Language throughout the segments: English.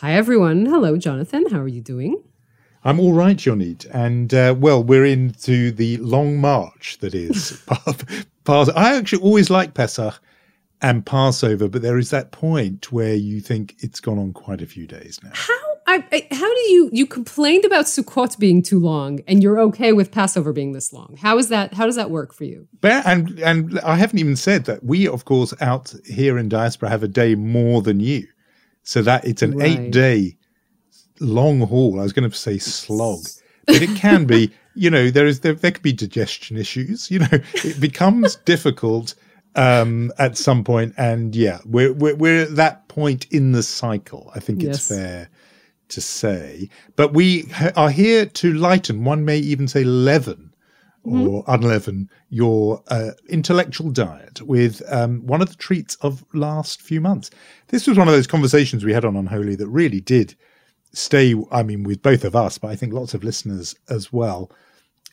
Hi, everyone. Hello, Jonathan. How are you doing? I'm all right, Yonit. And, well, we're into the long march that is Passover. I actually always like Pesach and Passover, but there is that point where you think it's gone on quite a few days now. How do you complained about Sukkot being too long, and you're okay with Passover being this long? How is that? How does that work for you? And I haven't even said that we, of course, out here in diaspora have a day more than you, so that it's an right. 8-day long haul. I was going to say slog, but it can be. You know, there could be digestion issues. You know, it becomes difficult at some point, and yeah, we're at that point in the cycle. I think it's fair to say, but we are here to lighten, one may even say leaven or unleaven, your intellectual diet with one of the treats of last few months. This was one of those conversations we had on Unholy that really did stay, I mean, with both of us, but I think lots of listeners as well.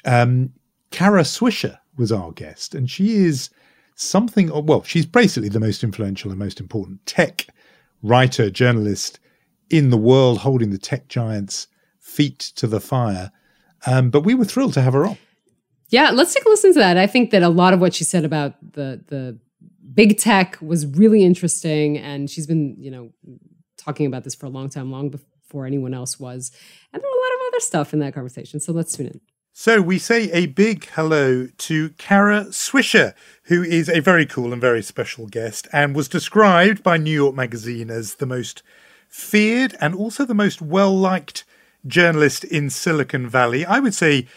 Kara Swisher was our guest, and she is something, well, she's basically the most influential and most important tech writer, journalist in the world, holding the tech giants' feet to the fire. But we were thrilled to have her on. Yeah, let's take a listen to that. I think that a lot of what she said about the big tech was really interesting. And she's been, you know, talking about this for a long time, long before anyone else was. And there were a lot of other stuff in that conversation. So let's tune in. So we say a big hello to Kara Swisher, who is a very cool and very special guest and was described by New York Magazine as the most feared and also the most well-liked journalist in Silicon Valley. I would say,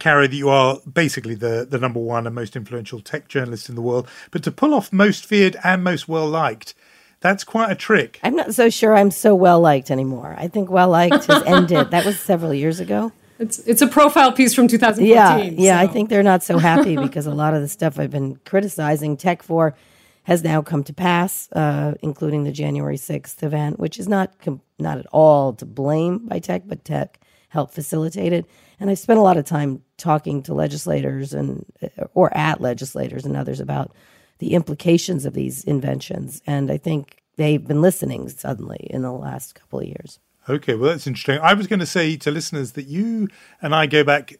Kara, that you are basically the number one and most influential tech journalist in the world. But to pull off most feared and most well-liked, that's quite a trick. I'm not so sure I'm so well-liked anymore. I think well-liked has ended. That was several years ago. It's a profile piece from 2014. Yeah, so. I think they're not so happy because a lot of the stuff I've been criticizing tech for has now come to pass, including the January 6th event, which is not at all to blame by tech, but tech helped facilitate it. And I spent a lot of time talking to legislators or legislators and others about the implications of these inventions. And I think they've been listening suddenly in the last couple of years. Okay, well, that's interesting. I was going to say to listeners that you and I go back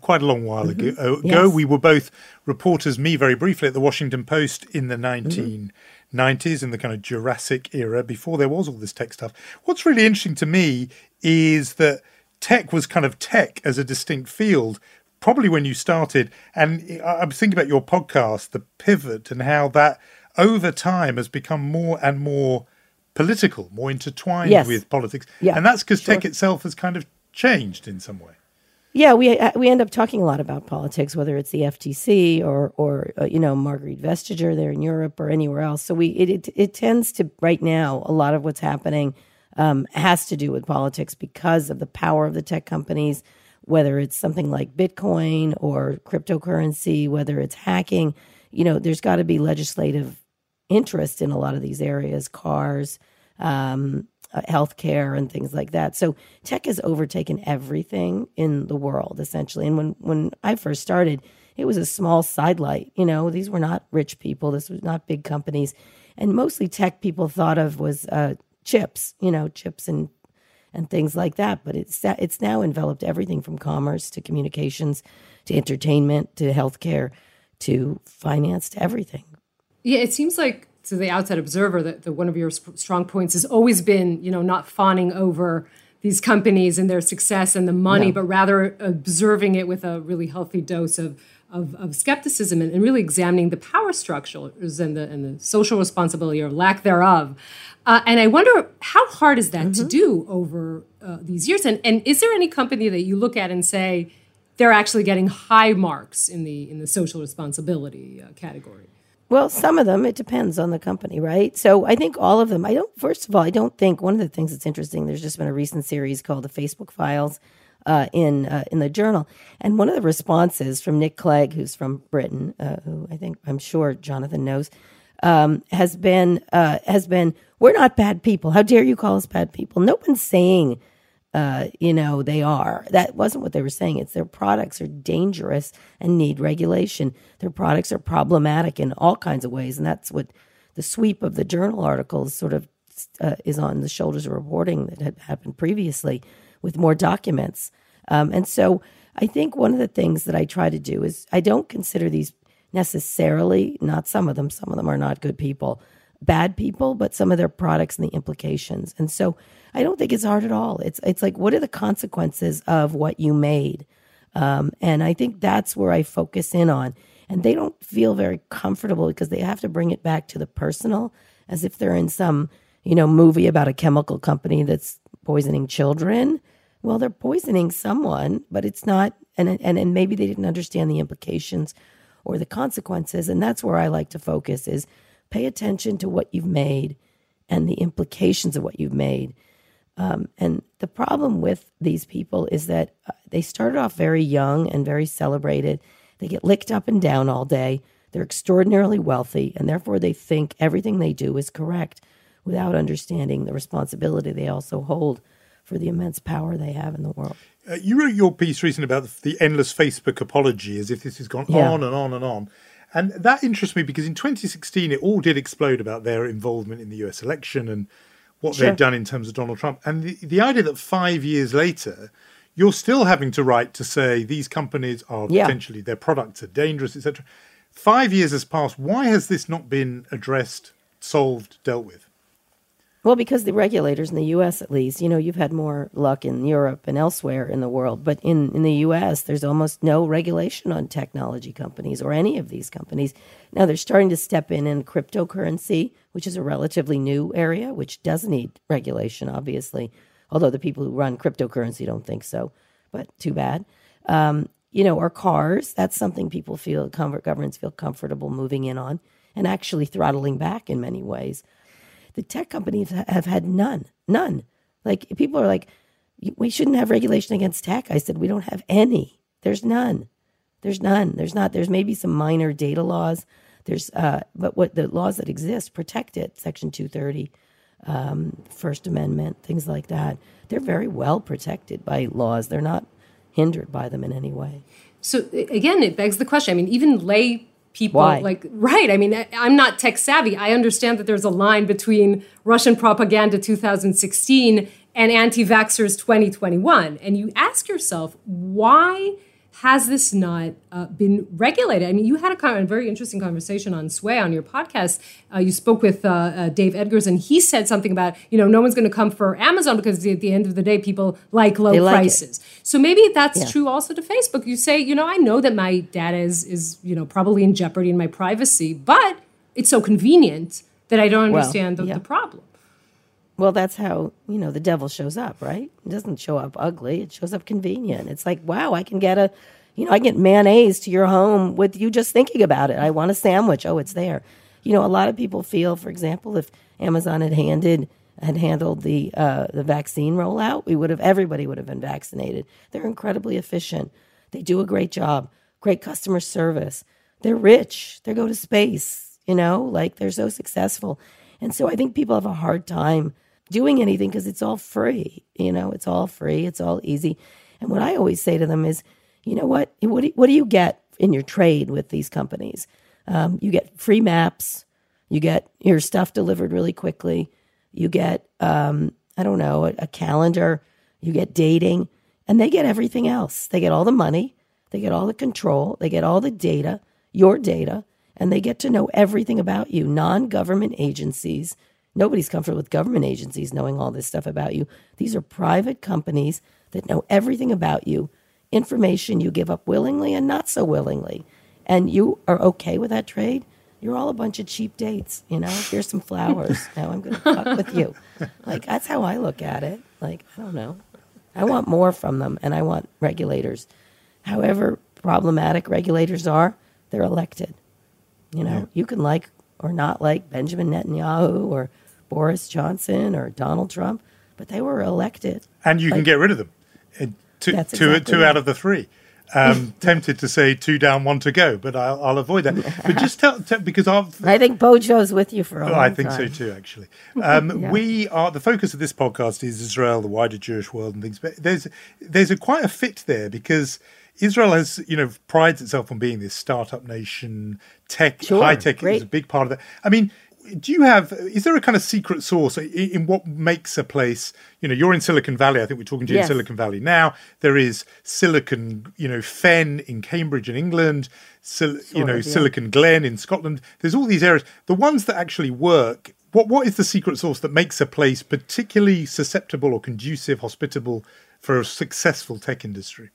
quite a long while ago. Yes. We were both reporters, me very briefly, at the Washington Post in the 1990s, in the kind of Jurassic era, before there was all this tech stuff. What's really interesting to me is that tech was kind of tech as a distinct field, probably when you started. And I'm thinking about your podcast, The Pivot, and how that over time has become more and more political, more intertwined with politics. Yeah, and that's because tech itself has kind of changed in some way. Yeah, we end up talking a lot about politics, whether it's the FTC or you know, Marguerite Vestager there in Europe or anywhere else. So it tends to, right now, a lot of what's happening has to do with politics because of the power of the tech companies, whether it's something like Bitcoin or cryptocurrency, whether it's hacking. You know, there's got to be legislative interest in a lot of these areas, cars, healthcare, and things like that. So tech has overtaken everything in the world, essentially. And when I first started, it was a small sidelight. You know, these were not rich people. This was not big companies. And mostly tech people thought of was chips, you know, chips and things like that. But it's now enveloped everything from commerce to communications to entertainment to healthcare to finance to everything. Yeah, it seems like to the outside observer that one of your strong points has always been, you know, not fawning over these companies and their success and the money, but rather observing it with a really healthy dose of skepticism and really examining the power structures and the social responsibility or lack thereof. And I wonder how hard is that to do over these years? And is there any company that you look at and say they're actually getting high marks in the social responsibility category? Well, some of them, it depends on the company, right? So I think all of them, I don't think, one of the things that's interesting, there's just been a recent series called The Facebook Files in the Journal. And one of the responses from Nick Clegg, who's from Britain, who I'm sure Jonathan knows, has been, we're not bad people. How dare you call us bad people? No one's saying, you know, they are. That wasn't what they were saying. It's their products are dangerous and need regulation. Their products are problematic in all kinds of ways. And that's what the sweep of the Journal article is sort of is on the shoulders of reporting that had happened previously with more documents. And so I think one of the things that I try to do is I don't consider these necessarily, not some of them are not good people, bad people, but some of their products and the implications. And so I don't think it's hard at all. It's like, what are the consequences of what you made? And I think that's where I focus in on. And they don't feel very comfortable because they have to bring it back to the personal, as if they're in some, you know, movie about a chemical company that's poisoning children. Well, they're poisoning someone, but it's not, and maybe they didn't understand the implications or the consequences. And that's where I like to focus is pay attention to what you've made and the implications of what you've made. And the problem with these people is that they started off very young and very celebrated. They get licked up and down all day. They're extraordinarily wealthy, and therefore they think everything they do is correct without understanding the responsibility they also hold for the immense power they have in the world. You wrote your piece recently about the endless Facebook apology, as if this has gone on and on and on. And that interests me because in 2016, it all did explode about their involvement in the US election and what they'd done in terms of Donald Trump. And the idea that 5 years later, you're still having to write to say these companies are potentially, their products are dangerous, etc. 5 years has passed. Why has this not been addressed, solved, dealt with? Well, because the regulators in the U.S., at least, you know, you've had more luck in Europe and elsewhere in the world. But in the U.S., there's almost no regulation on technology companies or any of these companies. Now, they're starting to step in cryptocurrency, which is a relatively new area, which does need regulation, obviously, although the people who run cryptocurrency don't think so. But too bad. You know, or cars, that's something people feel, governments feel comfortable moving in on and actually throttling back in many ways. The tech companies have had none. Like, people are like, we shouldn't have regulation against tech. I said, we don't have any. There's none. There's not. There's maybe some minor data laws. There's, but what the laws that exist protect it, Section 230, First Amendment, things like that. They're very well protected by laws. They're not hindered by them in any way. So again, it begs the question. I mean, even lay people, I mean, I'm not tech savvy. I understand that there's a line between Russian propaganda 2016 and anti-vaxxers 2021. And you ask yourself, why has this not been regulated? I mean, you had a very interesting conversation on Sway on your podcast. You spoke with Dave Edgars, and he said something about, you know, no one's going to come for Amazon because at the end of the day, people like low prices. So maybe that's true also to Facebook. You say, you know, I know that my data is, you know, probably in jeopardy in my privacy, but it's so convenient that I don't understand the problem. Well, that's how, you know, the devil shows up, right? It doesn't show up ugly. It shows up convenient. It's like, wow, I can get I get mayonnaise to your home with you just thinking about it. I want a sandwich. Oh, it's there. You know, a lot of people feel, for example, if Amazon had handled the vaccine rollout, everybody would have been vaccinated. They're incredibly efficient. They do a great job, great customer service. They're rich. They go to space, you know, like they're so successful. And so I think people have a hard time doing anything because it's all free, you know, it's all free, it's all easy. And what I always say to them is, you know what do you get in your trade with these companies? You get free maps, you get your stuff delivered really quickly, you get, a calendar, you get dating, and they get everything else. They get all the money, they get all the control, they get all the data, your data, and they get to know everything about you. Non-government agencies. Nobody's comfortable with government agencies knowing all this stuff about you. These are private companies that know everything about you, information you give up willingly and not so willingly. And you are okay with that trade? You're all a bunch of cheap dates, you know? Here's some flowers. Now I'm going to fuck with you. Like, that's how I look at it. Like, I don't know. I want more from them, and I want regulators. However problematic regulators are, they're elected. You know, you can like or not like Benjamin Netanyahu or Boris Johnson or Donald Trump, but they were elected. And you can get rid of them. Two out of the three. Tempted to say two down, one to go, but I'll avoid that. But just tell because I think Bojo's with you for a long time. I think so too, actually. The focus of this podcast is Israel, the wider Jewish world and things. But there's quite a fit there because Israel has, you know, prides itself on being this startup nation, tech, high tech is a big part of that. I mean, do you have, is there a kind of secret sauce in what makes a place, you know, you're in Silicon Valley, I think we're talking to you in Silicon Valley now, there is Silicon, you know, Fen in Cambridge in England, Silicon Glen in Scotland, there's all these areas, the ones that actually work, what is the secret sauce that makes a place particularly susceptible or conducive, hospitable for a successful tech industry?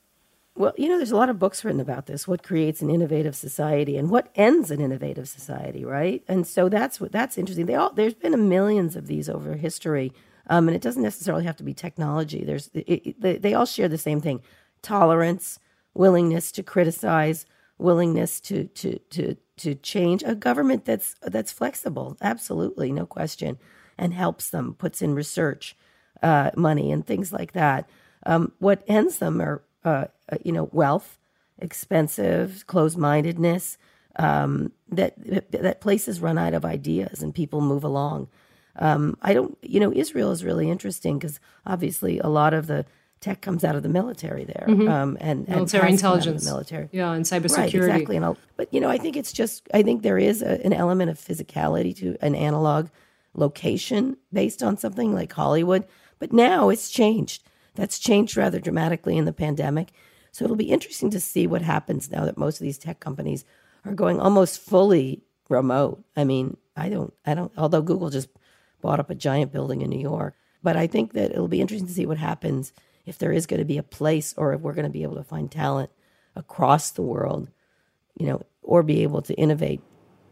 Well, you know, there's a lot of books written about this, what creates an innovative society and what ends an innovative society, right? And so that's interesting. There's been millions of these over history, and it doesn't necessarily have to be technology. They all share the same thing: tolerance, willingness to criticize, willingness to change. A government that's flexible, absolutely, no question, and helps them, puts in research, money, and things like that. What ends them are wealth, expensive, closed-mindedness, that places run out of ideas and people move along. Israel is really interesting because obviously a lot of the tech comes out of the military there, and military intelligence, and cybersecurity, right, exactly. I think it's just, I think there is an element of physicality to an analog location based on something like Hollywood, but now it's changed. That's changed rather dramatically in the pandemic. So it'll be interesting to see what happens now that most of these tech companies are going almost fully remote. I mean, although Google just bought up a giant building in New York, but I think that it'll be interesting to see what happens if there is going to be a place or if we're going to be able to find talent across the world, you know, or be able to innovate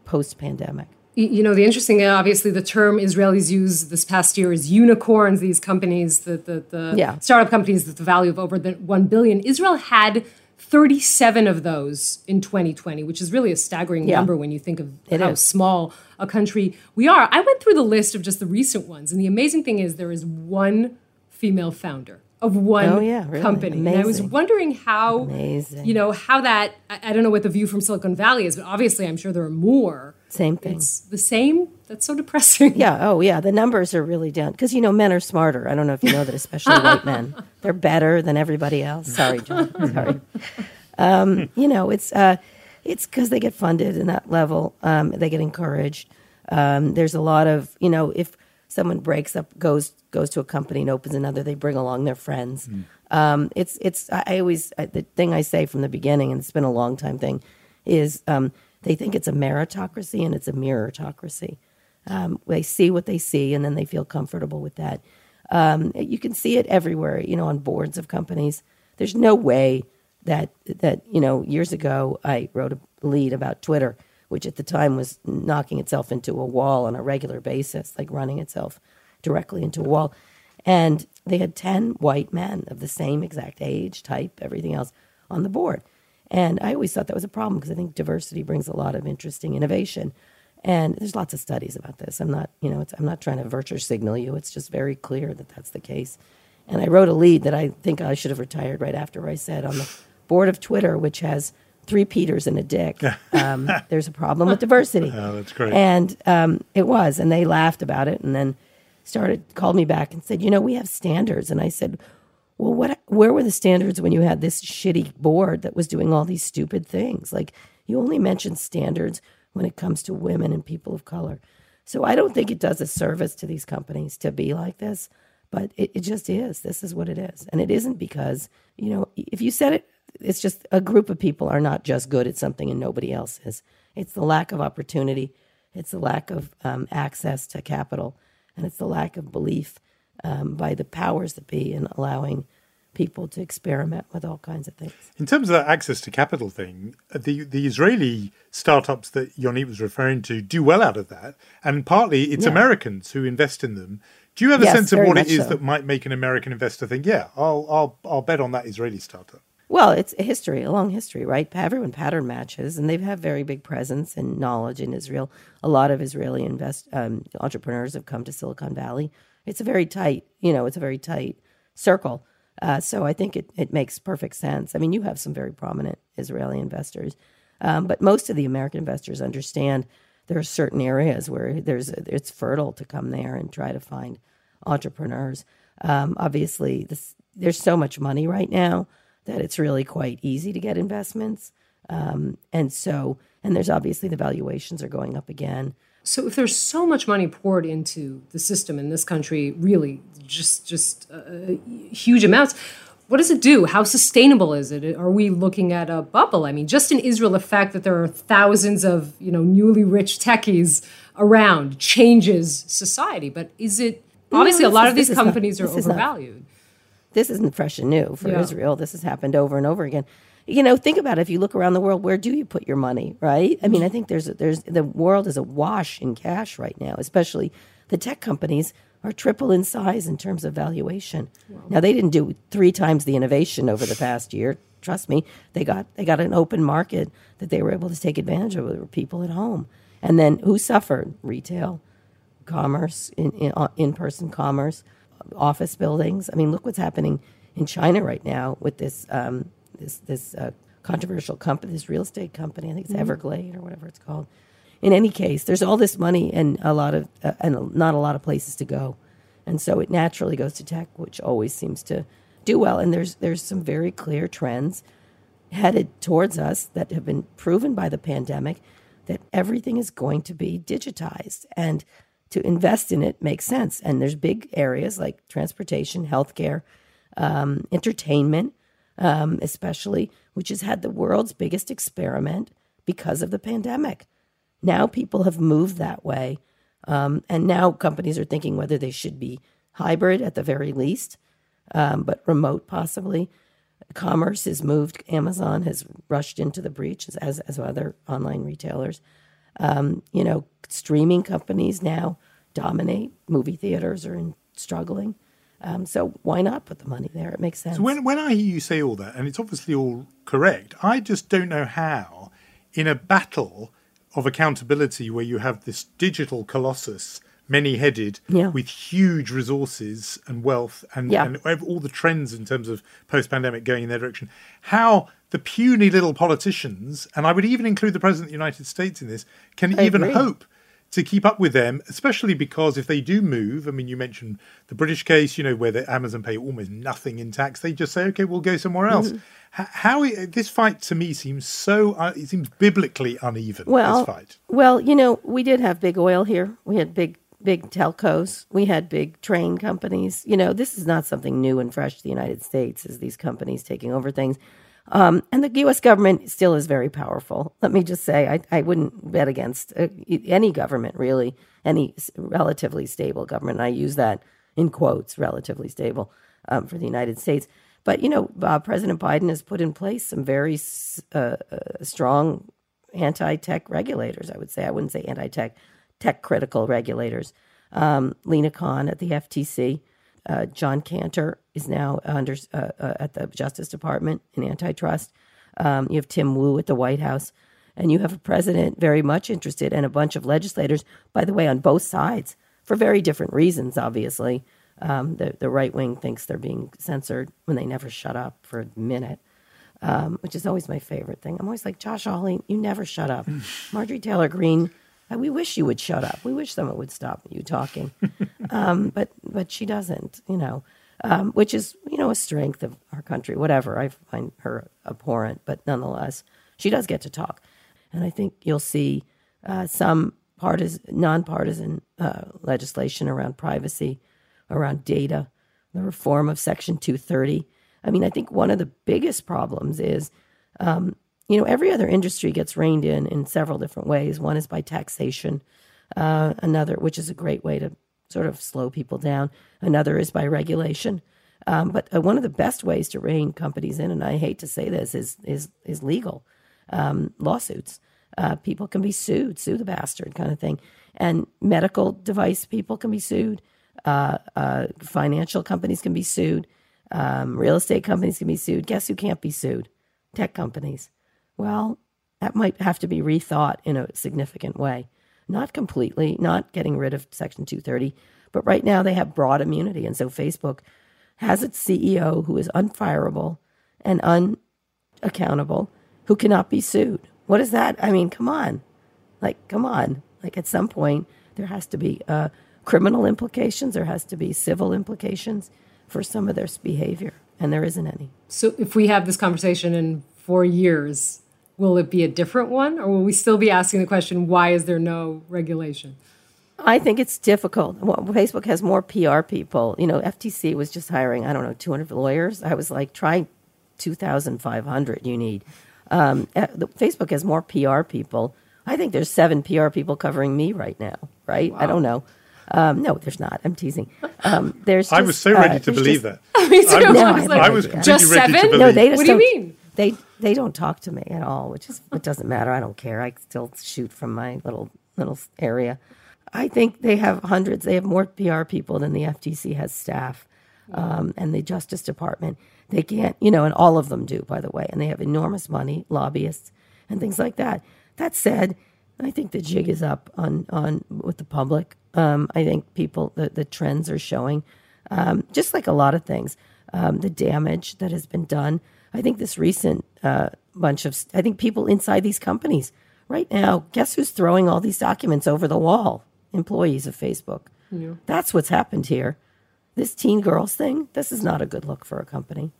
post-pandemic. You know, the interesting, obviously, the term Israelis used this past year is unicorns, these companies, the startup companies with the value of over $1 billion. Israel had 37 of those in 2020, which is really a staggering number when you think of how small a country we are. I went through the list of just the recent ones, and the amazing thing is there is one female founder of one really? Company. Amazing. And I was wondering how, you know, how that, I don't know what the view from Silicon Valley is, but obviously I'm sure there are more. Same thing. It's the same. That's so depressing. Yeah. Oh, yeah. The numbers are really down. Because, you know, men are smarter. I don't know if you know that, especially white men. They're better than everybody else. Sorry, John. Sorry. You know, it's because they get funded in that level. They get encouraged. There's a lot of, you know, if someone breaks up, goes to a company and opens another, they bring along their friends. The thing I say from the beginning, and it's been a long time thing, is they think it's a meritocracy and it's a meritocracy. They see what they see and then they feel comfortable with that. You can see it everywhere, you know, on boards of companies. There's no way that you know, years ago I wrote a lead about Twitter, which at the time was knocking itself into a wall on a regular basis, like running itself directly into a wall. And they had 10 white men of the same exact age, type, everything else on the board. And I always thought that was a problem because I think diversity brings a lot of interesting innovation. And there's lots of studies about this. I'm not trying to virtue signal you. It's just very clear that that's the case. And I wrote a lead that I think I should have retired right after I said on the board of Twitter, which has 3 Peters and a dick, there's a problem with diversity. Oh, that's great. And it was. And they laughed about it and then called me back and said, you know, we have standards. And I said, well, where were the standards when you had this shitty board that was doing all these stupid things? Like, you only mention standards when it comes to women and people of color. So I don't think it does a service to these companies to be like this, but it just is. This is what it is. And it isn't because, you know, if you said it, it's just a group of people are not just good at something and nobody else is. It's the lack of opportunity. It's the lack of access to capital. And it's the lack of belief by the powers that be in allowing people to experiment with all kinds of things. In terms of that access to capital thing, the Israeli startups that Yonit was referring to do well out of that. And partly it's Americans who invest in them. Do you have a sense of what it is that might make an American investor think, I'll bet on that Israeli startup? Well, it's a long history, right? Everyone pattern matches, and they've had very big presence and knowledge in Israel. A lot of Israeli entrepreneurs have come to Silicon Valley. It's a very tight circle. So I think it makes perfect sense. I mean, you have some very prominent Israeli investors, but most of the American investors understand there are certain areas where it's fertile to come there and try to find entrepreneurs. Obviously, there's so much money right now that it's really quite easy to get investments. And there's obviously the valuations are going up again. So if there's so much money poured into the system in this country, really just huge amounts, what does it do? How sustainable is it? Are we looking at a bubble? I mean, just in Israel, the fact that there are thousands of, you know, newly rich techies around changes society. But is it obviously a lot of these companies are overvalued? This isn't fresh and new for Israel. This has happened over and over again. You know, think about it. If you look around the world, where do you put your money, right? I mean, I think there's the world is awash in cash right now, especially the tech companies are triple in size in terms of valuation. Wow. Now, they didn't do 3 times the innovation over the past year. Trust me, they got an open market that they were able to take advantage of. There were people at home. And then who suffered? Retail, commerce, in-person commerce, office buildings. I mean, look what's happening in China right now with this this controversial company, this real estate company. I think it's Everglade or whatever it's called. In any case, there's all this money and not a lot of places to go, and so it naturally goes to tech, which always seems to do well. And there's some very clear trends headed towards us that have been proven by the pandemic, that everything is going to be digitized, and to invest in it makes sense. And there's big areas like transportation, healthcare, entertainment, especially, which has had the world's biggest experiment because of the pandemic. Now people have moved that way, and now companies are thinking whether they should be hybrid at the very least, but remote possibly. Commerce has moved. Amazon has rushed into the breach, as other online retailers. You know, streaming companies now dominate. Movie theaters are struggling. So why not put the money there? It makes sense. So when I hear you say all that, and it's obviously all correct, I just don't know how, in a battle of accountability where you have this digital colossus, many-headed, with huge resources and wealth and all the trends in terms of post-pandemic going in their direction, how the puny little politicians, and I would even include the President of the United States in this, can I even agree. Hope to keep up with them, especially because if they do move, I mean, you mentioned the British case, you know, where the Amazon pay almost nothing in tax. They just say, okay, we'll go somewhere else. How this fight to me seems it seems biblically uneven, this fight. Well, you know, we did have big oil here. We had big telcos. We had big train companies. You know, this is not something new and fresh to the United States, is these companies taking over things. And the U.S. government still is very powerful. Let me just say, I wouldn't bet against any government, really, any relatively stable government. I use that in quotes, relatively stable, for the United States. But, you know, President Biden has put in place some very strong anti-tech regulators, I would say. I wouldn't say anti-tech, tech-critical regulators. Lena Khan at the FTC. John Cantor is now at the Justice Department in antitrust. You have Tim Wu at the White House. And you have a president very much interested and a bunch of legislators, by the way, on both sides for very different reasons, obviously. The right wing thinks they're being censored when they never shut up for a minute, which is always my favorite thing. I'm always like, Josh Hawley, you never shut up. Marjorie Taylor Greene, we wish you would shut up. We wish someone would stop you talking. But she doesn't, you know, which is, you know, a strength of our country, whatever. I find her abhorrent, but nonetheless, she does get to talk. And I think you'll see some nonpartisan legislation around privacy, around data, the reform of Section 230. I mean, I think one of the biggest problems is you know, every other industry gets reined in several different ways. One is by taxation, another, which is a great way to sort of slow people down. Another is by regulation. But one of the best ways to rein companies in, and I hate to say this, is legal lawsuits. People can be sued, sue the bastard kind of thing. And medical device people can be sued. Financial companies can be sued. Real estate companies can be sued. Guess who can't be sued? Tech companies. Well, that might have to be rethought in a significant way. Not completely, not getting rid of Section 230, but right now they have broad immunity. And so Facebook has its CEO who is unfireable and unaccountable, who cannot be sued. What is that? I mean, come on. Like at some point, there has to be criminal implications. There has to be civil implications for some of their behavior. And there isn't any. So if we have this conversation in 4 years... Will it be a different one, or will we still be asking the question, why is there no regulation? I think it's difficult. Well, Facebook has more PR people. You know, FTC was just hiring, 200 lawyers. I was like, try 2,500 you need. Facebook has more PR people. I think there's 7 PR people covering me right now, right? Wow. I don't know. No, there's not. I'm teasing. I was so ready to believe that. I was completely ready to believe. No, they just what do you mean? They don't talk to me at all, which is it doesn't matter. I don't care. I still shoot from my little area. I think they have hundreds. They have more PR people than the FTC has staff, and the Justice Department. They can't, and all of them do, by the way. And they have enormous money, lobbyists, and things like that. That said, I think the jig is up on with the public. I think the trends are showing, just like a lot of things, the damage that has been done. I think this recent I think people inside these companies right now, guess who's throwing all these documents over the wall? Employees of Facebook. Yeah. That's what's happened here. This teen girls thing, this is not a good look for a company.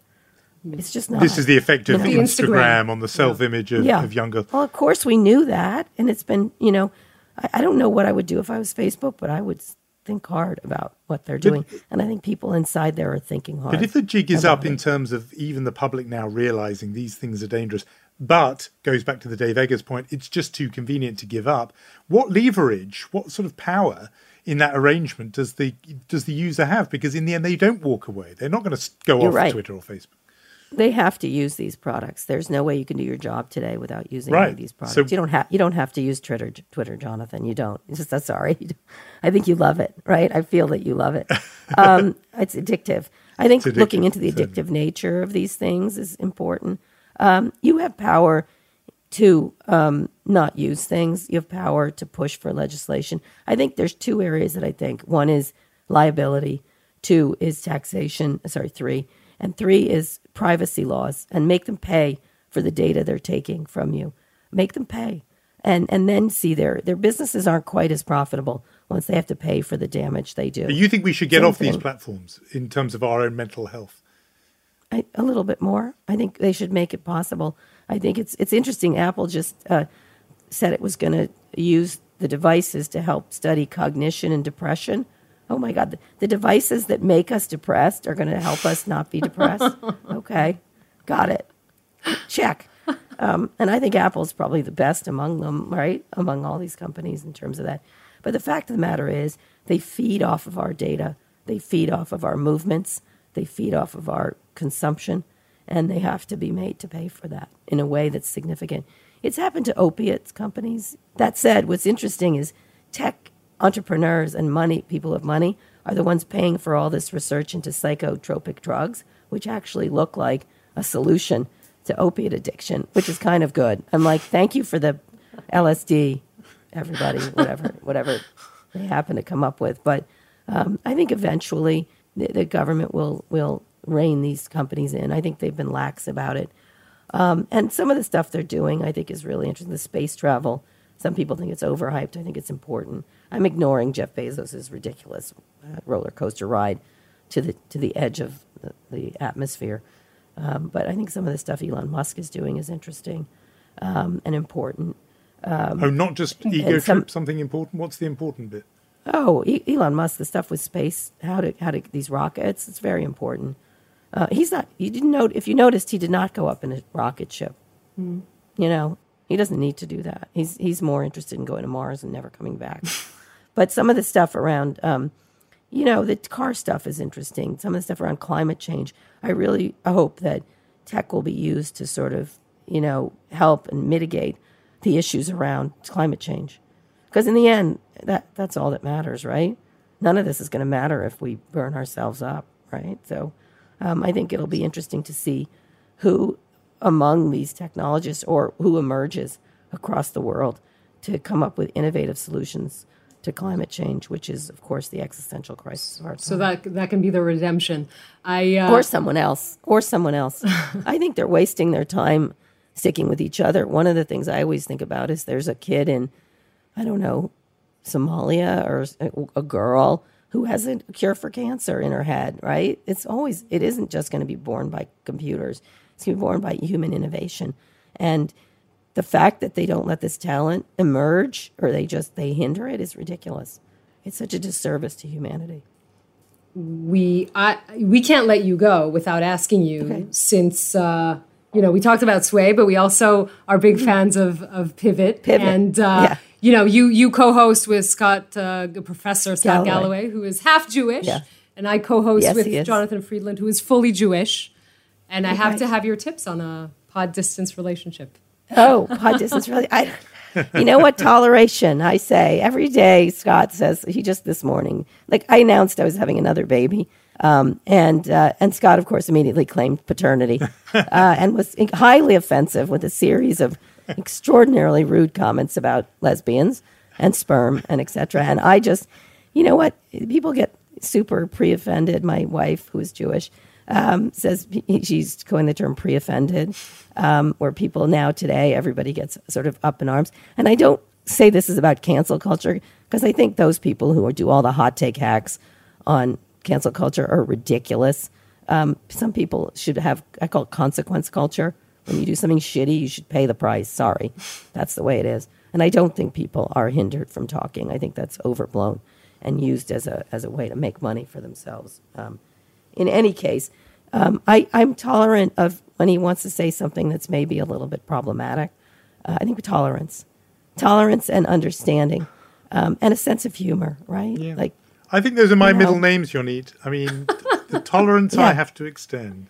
It's just not. This is the effect of Instagram on the self-image of younger. Well, of course we knew that. And it's been, I don't know what I would do if I was Facebook, but I would think hard about what they're doing. And I think people inside there are thinking hard. But if the jig is up in terms of even the public now realizing these things are dangerous, but goes back to the Dave Eggers point, it's just too convenient to give up. What leverage, what sort of power in that arrangement does the user have? Because in the end, they don't walk away. They're not going to go off Twitter or Facebook. They have to use these products. There's no way you can do your job today without using any of these products. So, you don't have to use Twitter, Jonathan. You don't. It's just sorry. I think you love it, right? I feel that you love it. It's addictive. I think looking into the addictive nature of these things is important. You have power to not use things. You have power to push for legislation. I think there's 2 areas that I think. 1 is liability. 2 is taxation. Sorry, 3. And 3 is privacy laws, and make them pay for the data they're taking from you. Make them pay. And then see their businesses aren't quite as profitable once they have to pay for the damage they do. But you think we should get off these platforms in terms of our own mental health? A little bit more. I think they should make it possible. I think it's interesting. Apple just said it was going to use the devices to help study cognition and depression. Oh, my God. The devices that make us depressed are going to help us not be depressed. Okay. Got it. Check. And I think Apple's probably the best among them, right? Among all these companies in terms of that. But the fact of the matter is they feed off of our data. They feed off of our movements. They feed off of our consumption. And they have to be made to pay for that in a way that's significant. It's happened to opiates companies. That said, what's interesting is tech entrepreneurs and money, people of money, are the ones paying for all this research into psychotropic drugs, which actually look like a solution to opiate addiction, which is kind of good. I'm like, thank you for the LSD, everybody, whatever they happen to come up with. But I think eventually the government will rein these companies in. I think they've been lax about it. And some of the stuff they're doing, I think, is really interesting. The space travel, some people think it's overhyped. I think it's important. I'm ignoring Jeff Bezos' ridiculous roller coaster ride to the edge of the atmosphere. But I think some of the stuff Elon Musk is doing is interesting and important. Not just ego trip, something important? What's the important bit? Oh, Elon Musk, the stuff with space, how to these rockets, it's very important. If you noticed, he did not go up in a rocket ship. Mm. He doesn't need to do that. He's more interested in going to Mars and never coming back. But some of the stuff around, the car stuff is interesting. Some of the stuff around climate change. I really hope that tech will be used to sort of, help and mitigate the issues around climate change. Because in the end, that's all that matters, right? None of this is going to matter if we burn ourselves up, right? So I think it'll be interesting to see who among these technologists or who emerges across the world to come up with innovative solutions to climate change, which is, of course, the existential crisis of our time. So that can be the redemption. Or someone else. I think they're wasting their time sticking with each other. One of the things I always think about is there's a kid in, Somalia or a girl who has a cure for cancer in her head, right? It isn't just going to be born by computers. It's going to be born by human innovation. And The fact that they don't let this talent emerge, or they hinder it, is ridiculous. It's such a disservice to humanity. We can't let you go without asking you, okay, since we talked about Sway, but we also are big fans of Pivot. And you co-host with Scott, Professor Scott Galloway, who is half Jewish, and I co-host with Jonathan Friedland, who is fully Jewish. And I have to have your tips on a pod distance relationship. Oh, pod distance relationship. You know what? Toleration, I say. Every day, Scott says, this morning, like, I announced I was having another baby. And Scott, of course, immediately claimed paternity and was highly offensive with a series of extraordinarily rude comments about lesbians and sperm and et cetera. And I just, you know what? People get super pre-offended. My wife, who is Jewish, says she's coined the term pre-offended, where people now today, everybody gets sort of up in arms. And I don't say this is about cancel culture, because I think those people who do all the hot take hacks on cancel culture are ridiculous. Some people should have, I call it consequence culture. When you do something shitty, you should pay the price. Sorry. That's the way it is. And I don't think people are hindered from talking. I think that's overblown and used as a way to make money for themselves. In any case, I'm tolerant of when he wants to say something that's maybe a little bit problematic. I think tolerance and understanding, and a sense of humor, right? Yeah. Like, I think those are my middle names, Yonit. I mean, the tolerance I have to extend.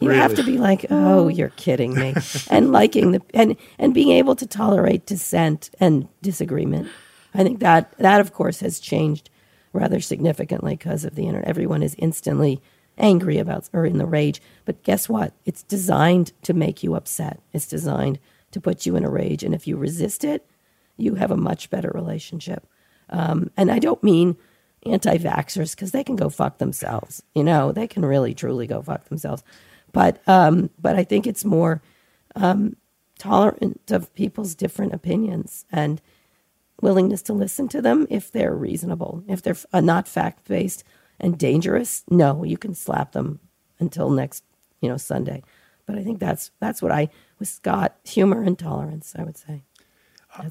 You have to be like, oh, you're kidding me, and liking and being able to tolerate dissent and disagreement. I think that of course has changed rather significantly because of the internet. Everyone is instantly angry about or in the rage. But guess what? It's designed to make you upset. It's designed to put you in a rage. And if you resist it, you have a much better relationship. And I don't mean anti-vaxxers, because they can go fuck themselves. They can really, truly go fuck themselves. But I think it's more tolerant of people's different opinions and willingness to listen to them if they're reasonable. If they're not fact-based and dangerous, no, you can slap them until next, Sunday. But I think that's what I, with Scott, humor and tolerance, I would say.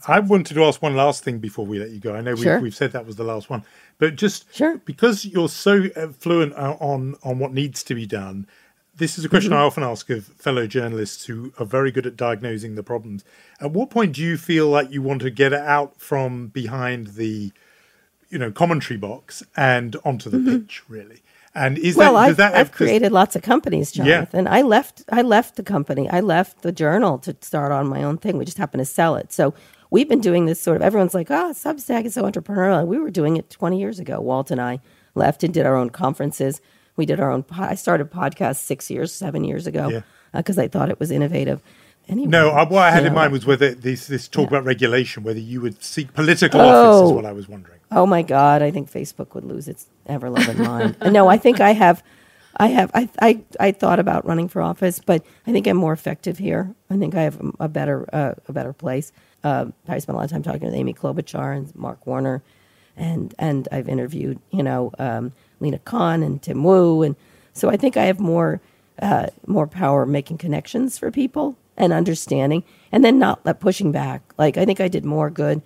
I wanted to ask one last thing before we let you go. I know we've said that was the last one, but just because you're so fluent on what needs to be done, this is a question I often ask of fellow journalists who are very good at diagnosing the problems. At what point do you feel like you want to get out from behind the, commentary box and onto the pitch, really? And is I've created lots of companies, Jonathan. Yeah. I left the company. I left the journal to start on my own thing. We just happened to sell it. So we've been doing this sort of, everyone's like, Substack is so entrepreneurial. We were doing it 20 years ago. Walt and I left and did our own conferences. We did our own. I started podcasts 7 years ago because I thought it was innovative. Anyway, what I had in mind was whether this talk about regulation, whether you would seek political office is what I was wondering. Oh my God! I think Facebook would lose its ever-loving mind. No, I think I have. I thought about running for office, but I think I'm more effective here. I think I have a better place. I spent a lot of time talking with Amy Klobuchar and Mark Warner, and I've interviewed Lena Khan and Tim Wu, and so I think I have more power making connections for people and understanding, and then not pushing back. Like, I think I did more good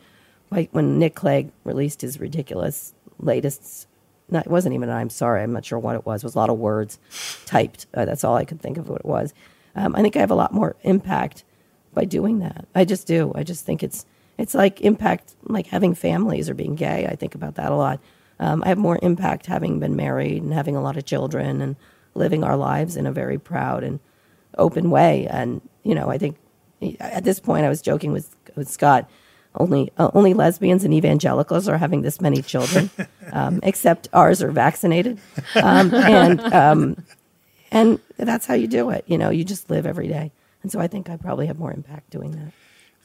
when Nick Clegg released his ridiculous latest. It wasn't even an "I'm sorry," I'm not sure what it was. It was a lot of words typed. That's all I could think of what it was. I think I have a lot more impact by doing that. I just do. I just think it's like impact, like having families or being gay. I think about that a lot. I have more impact having been married and having a lot of children and living our lives in a very proud and open way. And, I think at this point I was joking with Scott, only lesbians and evangelicals are having this many children, except ours are vaccinated. And that's how you do it. You just live every day. And so I think I probably have more impact doing that.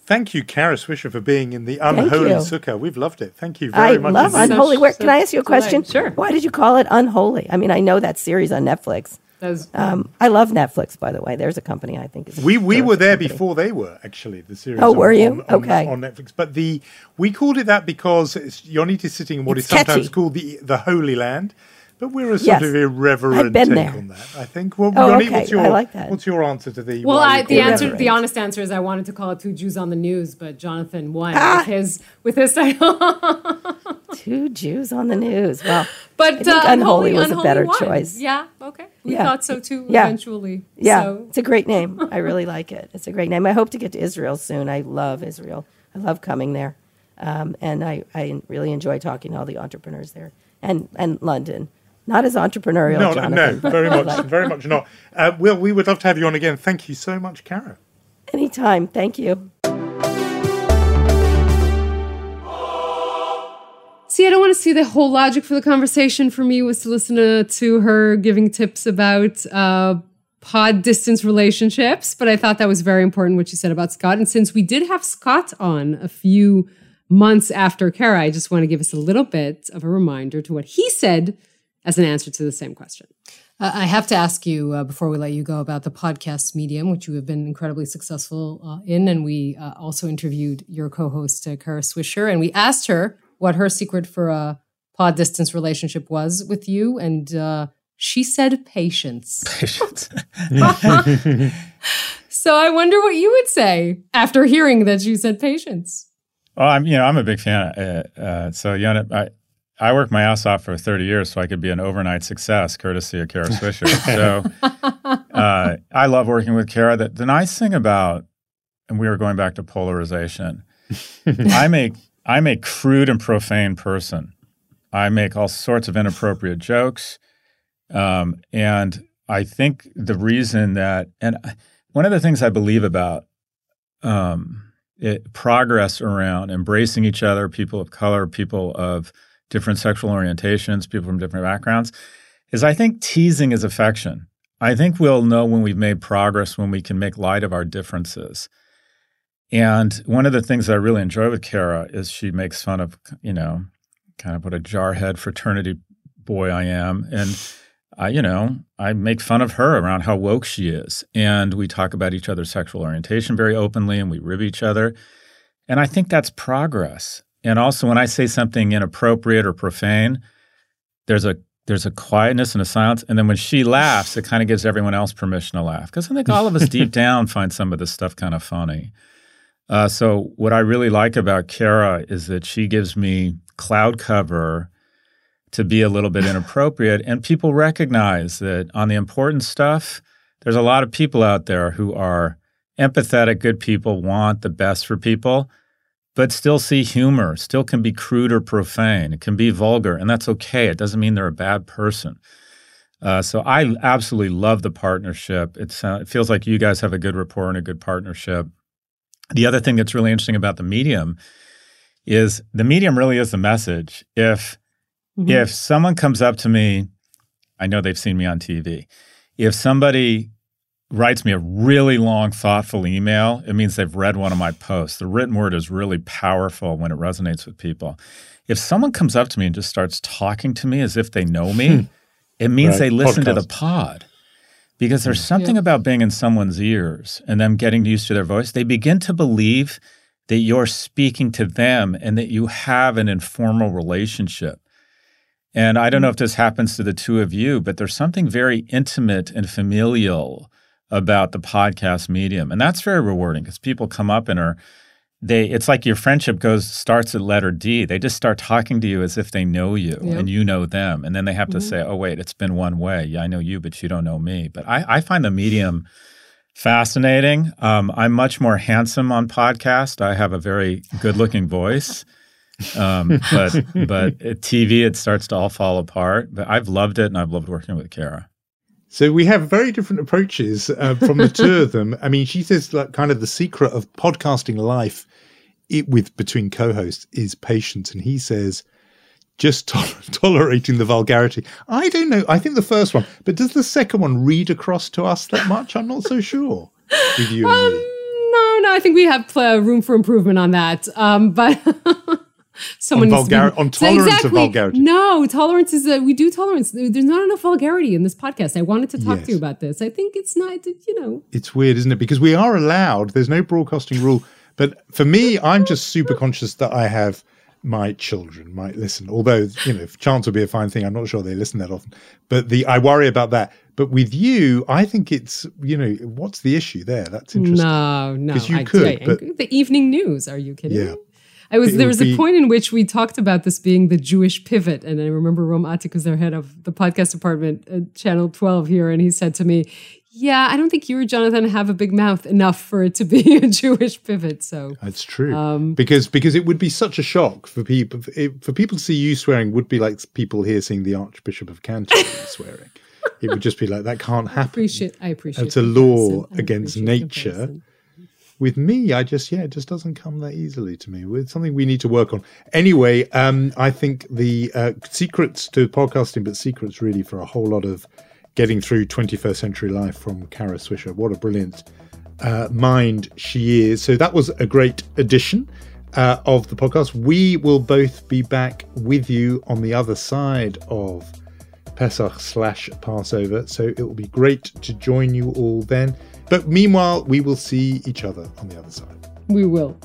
Thank you, Kara Swisher, for being in the Unholy Sukkah. We've loved it. Thank you very much. I love Unholy. Can I ask you a question? Sure. Why did you call it Unholy? I mean, I know that series on Netflix. I love Netflix, by the way. There's a company I think is we were there before they were, actually, the series. Oh, were you? Okay. On Netflix. But we called it that because Yonit is sitting in what is sometimes called the Holy Land. But we're a sort of irreverent take on that, I think. Well, Yonit, what's your answer to the... Well, the honest answer is I wanted to call it Two Jews on the News, but Jonathan won with his title. Two Jews on the News. Well, but I think Unholy was a better choice. Yeah, okay. We thought so too eventually. Yeah, so. It's a great name. I really like it. It's a great name. I hope to get to Israel soon. I love Israel. I love coming there. And I really enjoy talking to all the entrepreneurs there and London. Not as entrepreneurial, Jonathan. No, very much not. Will, we would love to have you on again. Thank you so much, Kara. Anytime. Thank you. See, I don't want to see the whole logic for the conversation. For me, was to listen to her giving tips about pod distance relationships. But I thought that was very important, what she said about Scott. And since we did have Scott on a few months after Kara, I just want to give us a little bit of a reminder to what he said as an answer to the same question. I have to ask you, before we let you go, about the podcast medium, which you have been incredibly successful in. And we also interviewed your co-host, Kara Swisher, and we asked her what her secret for a pod distance relationship was with you. And she said patience. Patience. So I wonder what you would say after hearing that you said patience. Well, I'm a big fan. So, Yonit, I worked my ass off for 30 years so I could be an overnight success, courtesy of Kara Swisher. So I love working with Kara. The nice thing about, and we were going back to polarization, I'm a crude and profane person. I make all sorts of inappropriate jokes. And I think the reason that, and one of the things I believe about progress around embracing each other, people of color, people of different sexual orientations, people from different backgrounds, is I think teasing is affection. I think we'll know when we've made progress, when we can make light of our differences. And one of the things that I really enjoy with Kara is she makes fun of, kind of what a jarhead fraternity boy I am. And, I make fun of her around how woke she is. And we talk about each other's sexual orientation very openly, and we rib each other. And I think that's progress. And also, when I say something inappropriate or profane, there's a quietness and a silence. And then when she laughs, it kind of gives everyone else permission to laugh. Because I think all of us deep down find some of this stuff kind of funny. So what I really like about Kara is that she gives me cloud cover to be a little bit inappropriate. And people recognize that on the important stuff, there's a lot of people out there who are empathetic, good people, want the best for people, but still see humor, still can be crude or profane. It can be vulgar, and that's okay. It doesn't mean they're a bad person. So I absolutely love the partnership. It feels like you guys have a good rapport and a good partnership. The other thing that's really interesting about the medium is the medium really is the message. If someone comes up to me, I know they've seen me on TV. If somebody writes me a really long, thoughtful email, it means they've read one of my posts. The written word is really powerful when it resonates with people. If someone comes up to me and just starts talking to me as if they know me, it means they listen to the pod. Because there's something about being in someone's ears and them getting used to their voice. They begin to believe that you're speaking to them and that you have an informal relationship. And I don't know if this happens to the two of you, but there's something very intimate and familial about the podcast medium. And that's very rewarding because people come up and it's like your friendship starts at letter D. They just start talking to you as if they know you and you know them. And then they have to say, oh, wait, it's been one way. Yeah, I know you, but you don't know me. But I find the medium fascinating. I'm much more handsome on podcast. I have a very good-looking voice. But at TV, it starts to all fall apart. But I've loved it, and I've loved working with Kara. So we have very different approaches from the two of them. I mean, she says like kind of the secret of podcasting life between co-hosts is patience. And he says just tolerating the vulgarity. I don't know. I think the first one. But does the second one read across to us that much? I'm not so sure with you and me. No, I think we have room for improvement on that. But... Someone on tolerance of vulgarity. No, tolerance is we do tolerance. There's not enough vulgarity in this podcast. I wanted to talk to you about this. I think it's not, It's weird, isn't it? Because we are allowed. There's no broadcasting rule. But for me, I'm just super conscious that I have my children might listen, although, you know, chance would be a fine thing. I'm not sure they listen that often, but I worry about that. But with you, I think it's, you know, what's the issue there? That's interesting. No, because you could. But the evening news, are you kidding? Yeah. There was a point in which we talked about this being the Jewish pivot. And I remember Rom Atik was their head of the podcast department at Channel 12 here. And he said to me, yeah, I don't think you or Jonathan have a big mouth enough for it to be a Jewish pivot. So that's true. Because it would be such a shock for people. For people to see you swearing would be like people here seeing the Archbishop of Canterbury swearing. It would just be like, that can't happen. I appreciate it's a law against nature. With me, it just doesn't come that easily to me. It's something we need to work on. Anyway, I think the secrets to podcasting, but secrets really for a whole lot of getting through 21st century life from Kara Swisher. What a brilliant mind she is. So that was a great edition of the podcast. We will both be back with you on the other side of Pesach / Passover. So it will be great to join you all then. But meanwhile, we will see each other on the other side. We will.